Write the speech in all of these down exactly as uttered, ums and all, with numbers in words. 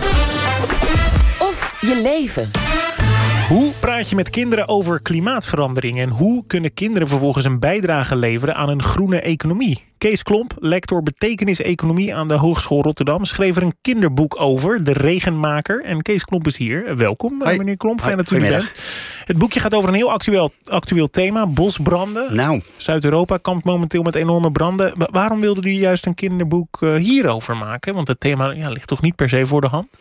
geld. Of je leven. Hoe praat je met kinderen over klimaatverandering? En hoe kunnen kinderen vervolgens een bijdrage leveren aan een groene economie? Kees Klomp, lector betekenis-economie aan de Hogeschool Rotterdam, schreef er een kinderboek over, De Regenmaker. En Kees Klomp is hier. Welkom, Hoi. Meneer Klomp. Fijn dat u er bent. Het boekje gaat over een heel actueel, actueel thema, bosbranden. Nou. Zuid-Europa kampt momenteel met enorme branden. Waarom wilde u juist een kinderboek hierover maken? Want het thema ja, ligt toch niet per se voor de hand?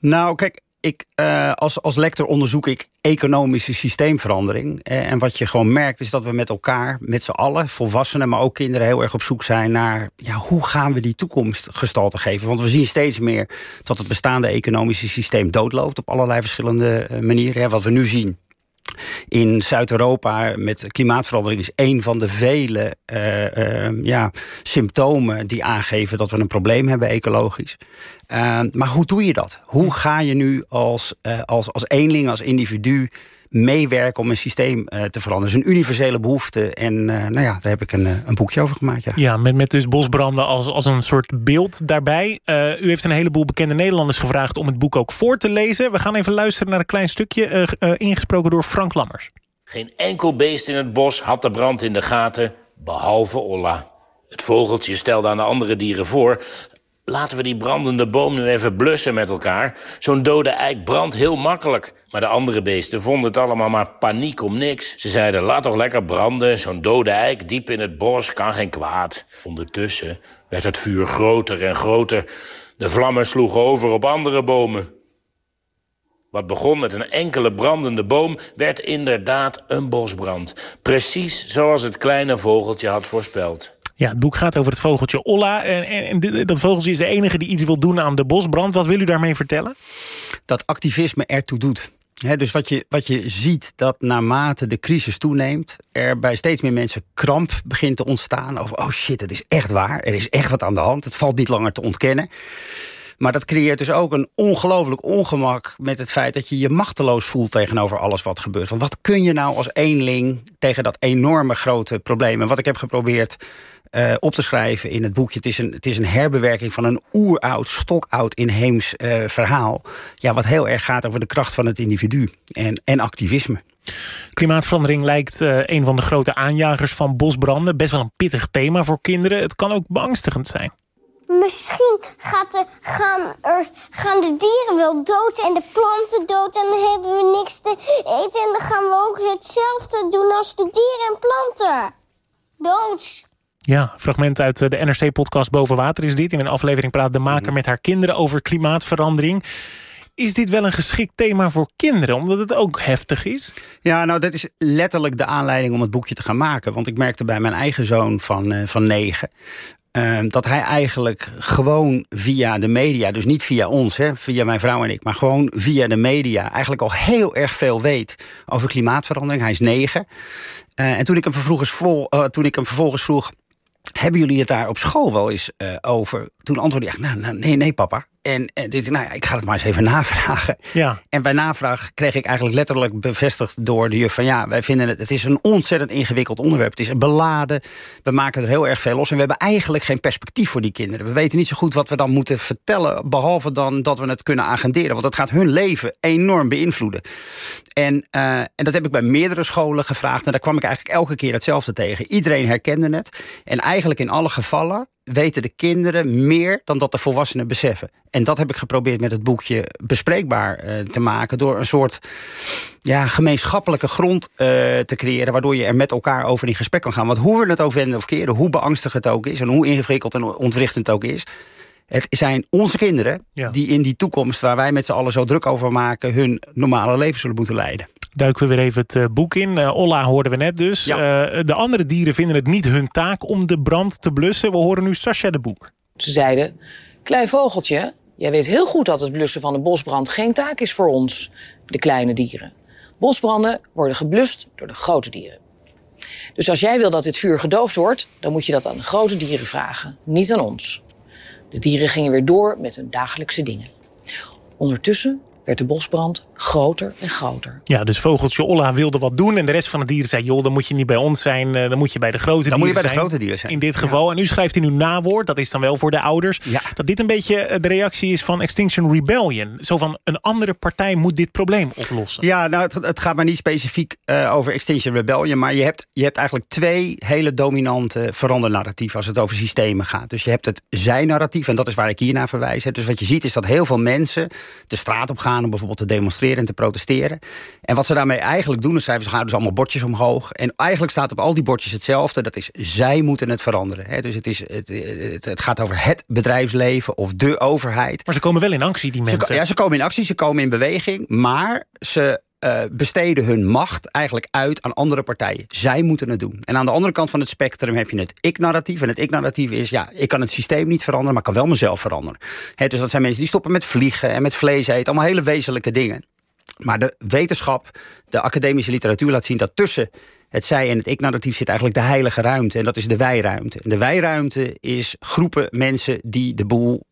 Nou, kijk. Ik, uh, als, als lector onderzoek ik economische systeemverandering. En wat je gewoon merkt is dat we met elkaar, met z'n allen, volwassenen, maar ook kinderen, heel erg op zoek zijn naar ja, hoe gaan we die toekomst gestalte geven. Want we zien steeds meer dat het bestaande economische systeem doodloopt op allerlei verschillende manieren. Wat we nu zien in Zuid-Europa met klimaatverandering is een van de vele uh, uh, ja, symptomen die aangeven dat we een probleem hebben ecologisch. Uh, maar hoe doe je dat? Hoe ga je nu als, uh, als, als eenling, als individu meewerken om een systeem uh, te veranderen? Dat is een universele behoefte. En uh, nou ja, daar heb ik een, een boekje over gemaakt. Ja, ja met, met dus bosbranden als, als een soort beeld daarbij. Uh, u heeft een heleboel bekende Nederlanders gevraagd om het boek ook voor te lezen. We gaan even luisteren naar een klein stukje uh, uh, ingesproken door Frank Lammers. Geen enkel beest in het bos had de brand in de gaten, behalve Olla. Het vogeltje stelde aan de andere dieren voor: laten we die brandende boom nu even blussen met elkaar. Zo'n dode eik brandt heel makkelijk. Maar de andere beesten vonden het allemaal maar paniek om niks. Ze zeiden, laat toch lekker branden. Zo'n dode eik diep in het bos kan geen kwaad. Ondertussen werd het vuur groter en groter. De vlammen sloegen over op andere bomen. Wat begon met een enkele brandende boom werd inderdaad een bosbrand. Precies zoals het kleine vogeltje had voorspeld. Ja, het boek gaat over het vogeltje Olla. En, en, en dat vogeltje is de enige die iets wil doen aan de bosbrand. Wat wil u daarmee vertellen? Dat activisme ertoe doet. He, dus wat je, wat je ziet, dat naarmate de crisis toeneemt, er bij steeds meer mensen kramp begint te ontstaan. Over, oh shit, het is echt waar. Er is echt wat aan de hand. Het valt niet langer te ontkennen. Maar dat creëert dus ook een ongelooflijk ongemak met het feit dat je je machteloos voelt tegenover alles wat gebeurt. Want wat kun je nou als eenling tegen dat enorme grote probleem? En wat ik heb geprobeerd Uh, op te schrijven in het boekje. Het is een, het is een herbewerking van een oeroud, stokoud, inheems uh, verhaal. Ja, wat heel erg gaat over de kracht van het individu en, en activisme. Klimaatverandering lijkt uh, een van de grote aanjagers van bosbranden. Best wel een pittig thema voor kinderen. Het kan ook beangstigend zijn. Misschien gaat de, gaan, er, gaan de dieren wel dood en de planten dood en dan hebben we niks te eten. En dan gaan we ook hetzelfde doen als de dieren en planten. Dood. Ja, fragment uit de N R C-podcast Boven Water is dit. In een aflevering praat de maker met haar kinderen over klimaatverandering. Is dit wel een geschikt thema voor kinderen, omdat het ook heftig is? Ja, nou, dat is letterlijk de aanleiding om het boekje te gaan maken. Want ik merkte bij mijn eigen zoon van, uh, van negen... Uh, dat hij eigenlijk gewoon via de media, dus niet via ons, hè, via mijn vrouw en ik, maar gewoon via de media eigenlijk al heel erg veel weet over klimaatverandering. Hij is negen. Uh, en toen ik hem vervolgens, vol, uh, toen ik hem vervolgens vroeg, hebben jullie het daar op school wel eens uh, over? Toen antwoordde hij echt, nou, nou, nee, nee, papa. En, en dit, nou ja, ik ga het maar eens even navragen. Ja. En bij navraag kreeg ik eigenlijk letterlijk bevestigd door de juf van ja, wij vinden het, het is een ontzettend ingewikkeld onderwerp. Het is beladen, we maken er heel erg veel los. En we hebben eigenlijk geen perspectief voor die kinderen. We weten niet zo goed wat we dan moeten vertellen, behalve dan dat we het kunnen agenderen. Want dat gaat hun leven enorm beïnvloeden. En, uh, en dat heb ik bij meerdere scholen gevraagd. En daar kwam ik eigenlijk elke keer hetzelfde tegen. Iedereen herkende het. En eigenlijk in alle gevallen weten de kinderen meer dan dat de volwassenen beseffen. En dat heb ik geprobeerd met het boekje bespreekbaar uh, te maken door een soort ja, gemeenschappelijke grond uh, te creëren, waardoor je er met elkaar over in gesprek kan gaan. Want hoe we het ook wenden of keren, hoe beangstigend het ook is en hoe ingewikkeld en ontwrichtend het ook is, het zijn onze kinderen ja. die in die toekomst waar wij met z'n allen zo druk over maken hun normale leven zullen moeten leiden. Duiken we weer even het boek in. Uh, Olla hoorden we net dus. Ja. Uh, de andere dieren vinden het niet hun taak om de brand te blussen. We horen nu Sascha de Boek. Ze zeiden, klein vogeltje, jij weet heel goed dat het blussen van een bosbrand geen taak is voor ons, de kleine dieren. Bosbranden worden geblust door de grote dieren. Dus als jij wil dat dit vuur gedoofd wordt, dan moet je dat aan de grote dieren vragen, niet aan ons. De dieren gingen weer door met hun dagelijkse dingen. Ondertussen werd de bosbrand groter en groter. Ja, dus vogeltje Olla wilde wat doen en de rest van de dieren zei... joh, dan moet je niet bij ons zijn, dan moet je bij de grote, dan dieren, moet je bij de zijn, grote dieren zijn. In dit geval. Ja. En u schrijft in uw nawoord, dat is dan wel voor de ouders... Ja. Dat dit een beetje de reactie is van Extinction Rebellion. Zo van, een andere partij moet dit probleem oplossen. Ja, nou, het, het gaat maar niet specifiek uh, over Extinction Rebellion... maar je hebt, je hebt eigenlijk twee hele dominante verandernarratieven... als het over systemen gaat. Dus je hebt het zij-narratief en dat is waar ik hier naar verwijs. Hè. Dus wat je ziet is dat heel veel mensen de straat op gaan... om bijvoorbeeld te demonstreren en te protesteren. En wat ze daarmee eigenlijk doen, is ze houden dus allemaal bordjes omhoog. En eigenlijk staat op al die bordjes hetzelfde. Dat is, zij moeten het veranderen. Hè? Dus het, is, het, het, het gaat over het bedrijfsleven of de overheid. Maar ze komen wel in actie, die mensen. Ze, ja, ze komen in actie, ze komen in beweging. Maar ze... Uh, besteden hun macht eigenlijk uit aan andere partijen. Zij moeten het doen. En aan de andere kant van het spectrum heb je het ik-narratief. En het ik-narratief is, ja, ik kan het systeem niet veranderen... maar ik kan wel mezelf veranderen. He, dus dat zijn mensen die stoppen met vliegen en met vlees eten. Allemaal hele wezenlijke dingen. Maar de wetenschap, de academische literatuur laat zien... dat tussen het zij- en het ik-narratief zit eigenlijk de heilige ruimte. En dat is de wij-ruimte. En de wij-ruimte is groepen mensen die de boel...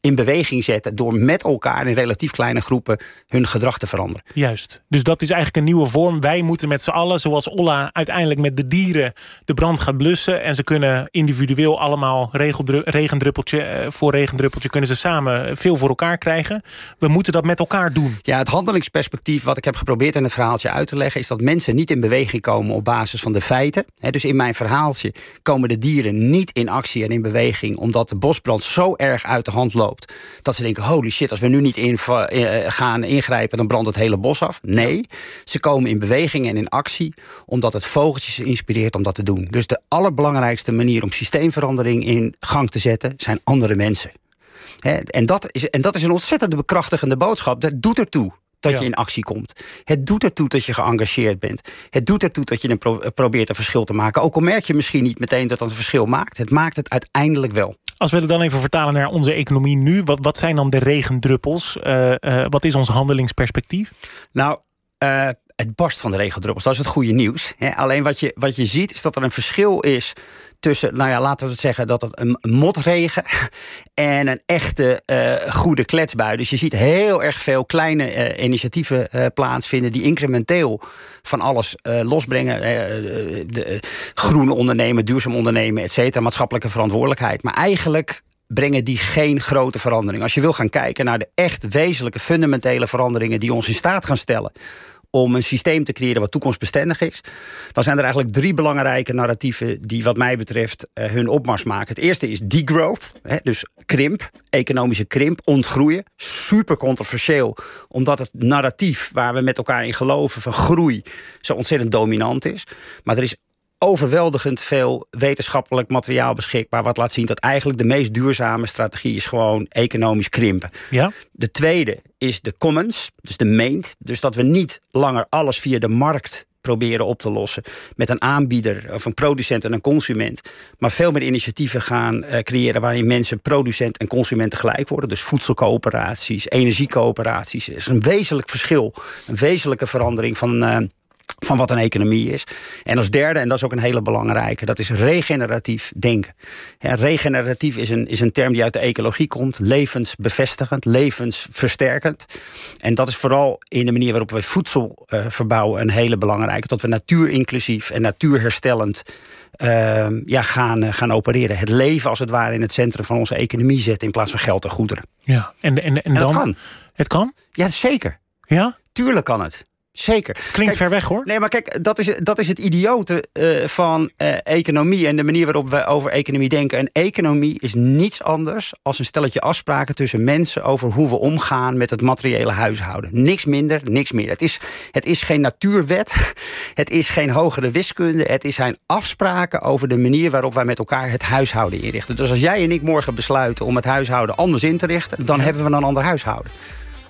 in beweging zetten door met elkaar in relatief kleine groepen hun gedrag te veranderen. Juist, dus dat is eigenlijk een nieuwe vorm. Wij moeten met z'n allen, zoals Olla uiteindelijk met de dieren de brand gaat blussen... en ze kunnen individueel allemaal regeldru- regendruppeltje voor regendruppeltje... kunnen ze samen veel voor elkaar krijgen. We moeten dat met elkaar doen. Ja, het handelingsperspectief wat ik heb geprobeerd in het verhaaltje uit te leggen... is dat mensen niet in beweging komen op basis van de feiten. He, dus in mijn verhaaltje komen de dieren niet in actie en in beweging... omdat de bosbrand zo erg uit de hand loopt... dat ze denken, holy shit, als we nu niet in, uh, gaan ingrijpen... dan brandt het hele bos af. Nee, ze komen in beweging en in actie... omdat het vogeltjes inspireert om dat te doen. Dus de allerbelangrijkste manier om systeemverandering in gang te zetten... zijn andere mensen. He, en, dat is, en dat is een ontzettend bekrachtigende boodschap. Dat doet ertoe. Dat ja. je in actie komt. Het doet ertoe dat je geëngageerd bent. Het doet ertoe dat je pro- probeert een verschil te maken. Ook al merk je misschien niet meteen dat dat een verschil maakt. Het maakt het uiteindelijk wel. Als we het dan even vertalen naar onze economie nu. Wat, wat zijn dan de regendruppels? Uh, uh, wat is ons handelingsperspectief? Nou... Uh, Het barst van de regendruppels, dat is het goede nieuws. He, alleen wat je, wat je ziet is dat er een verschil is tussen... nou ja, laten we het zeggen dat het een motregen en een echte uh, goede kletsbui. Dus je ziet heel erg veel kleine uh, initiatieven uh, plaatsvinden... die incrementeel van alles uh, losbrengen. Uh, de, uh, groen ondernemen, duurzaam ondernemen, et cetera, maatschappelijke verantwoordelijkheid. Maar eigenlijk... brengen die geen grote verandering. Als je wil gaan kijken naar de echt wezenlijke fundamentele veranderingen... die ons in staat gaan stellen om een systeem te creëren wat toekomstbestendig is... dan zijn er eigenlijk drie belangrijke narratieven... die wat mij betreft uh, hun opmars maken. Het eerste is degrowth, hè, dus krimp, economische krimp, ontgroeien. Super controversieel, omdat het narratief waar we met elkaar in geloven... van groei zo ontzettend dominant is. Maar er is overweldigend veel wetenschappelijk materiaal beschikbaar... wat laat zien dat eigenlijk de meest duurzame strategie... is gewoon economisch krimpen. Ja. De tweede is de commons, dus de meent. Dus dat we niet langer alles via de markt proberen op te lossen... met een aanbieder of een producent en een consument... maar veel meer initiatieven gaan uh, creëren... waarin mensen producent en consument tegelijk worden. Dus voedselcoöperaties, energiecoöperaties. Dat is een wezenlijk verschil, een wezenlijke verandering van... Uh, van wat een economie is. En als derde, en dat is ook een hele belangrijke... dat is regeneratief denken. Ja, regeneratief is een, is een term die uit de ecologie komt. Levensbevestigend, levensversterkend. En dat is vooral in de manier waarop we voedsel uh, verbouwen... een hele belangrijke. Dat we natuurinclusief en natuurherstellend uh, ja, gaan, uh, gaan opereren. Het leven als het ware in het centrum van onze economie zetten... in plaats van geld en goederen. Ja, en, en, en, en dat dan, kan. Het kan? Ja, zeker. Ja? Tuurlijk kan het. Zeker. Klinkt kijk, ver weg, hoor. Nee, maar kijk, dat is, dat is het idiote uh, van uh, economie... en de manier waarop we over economie denken. Een economie is niets anders als een stelletje afspraken... tussen mensen over hoe we omgaan met het materiële huishouden. Niks minder, niks meer. Het is, het is geen natuurwet. Het is geen hogere wiskunde. Het zijn afspraken over de manier waarop wij met elkaar... het huishouden inrichten. Dus als jij en ik morgen besluiten om het huishouden anders in te richten... dan hebben we een ander huishouden.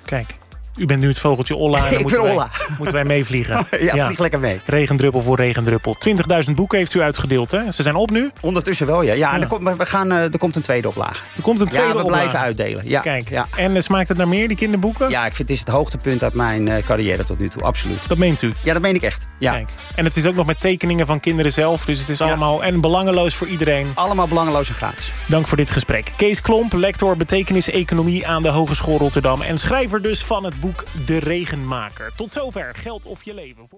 Kijk. U bent nu het vogeltje Olla. En dan moeten, wij, Olla. moeten wij meevliegen. Ja, ja, vlieg lekker mee. Regendruppel voor regendruppel. twintigduizend boeken heeft u uitgedeeld, hè? Ze zijn op nu? Ondertussen wel, ja. Ja, ja. En er, komt, we gaan, er komt een tweede oplage. Er komt een tweede oplage. Ja, we oplage. blijven uitdelen. Ja. Kijk, ja. En smaakt het naar meer, die kinderboeken? Ja, ik vind het is het hoogtepunt uit mijn uh, carrière tot nu toe. Absoluut. Dat meent u? Ja, dat meen ik echt. Ja. Kijk. En het is ook nog met tekeningen van kinderen zelf. Dus het is ja. allemaal en belangeloos voor iedereen. Allemaal belangeloos en gratis. Dank voor dit gesprek. Kees Klomp, lector betekenis economie aan de Hogeschool Rotterdam. En schrijver dus van het boek boek De Regenmaker. Tot zover Geld of je leven.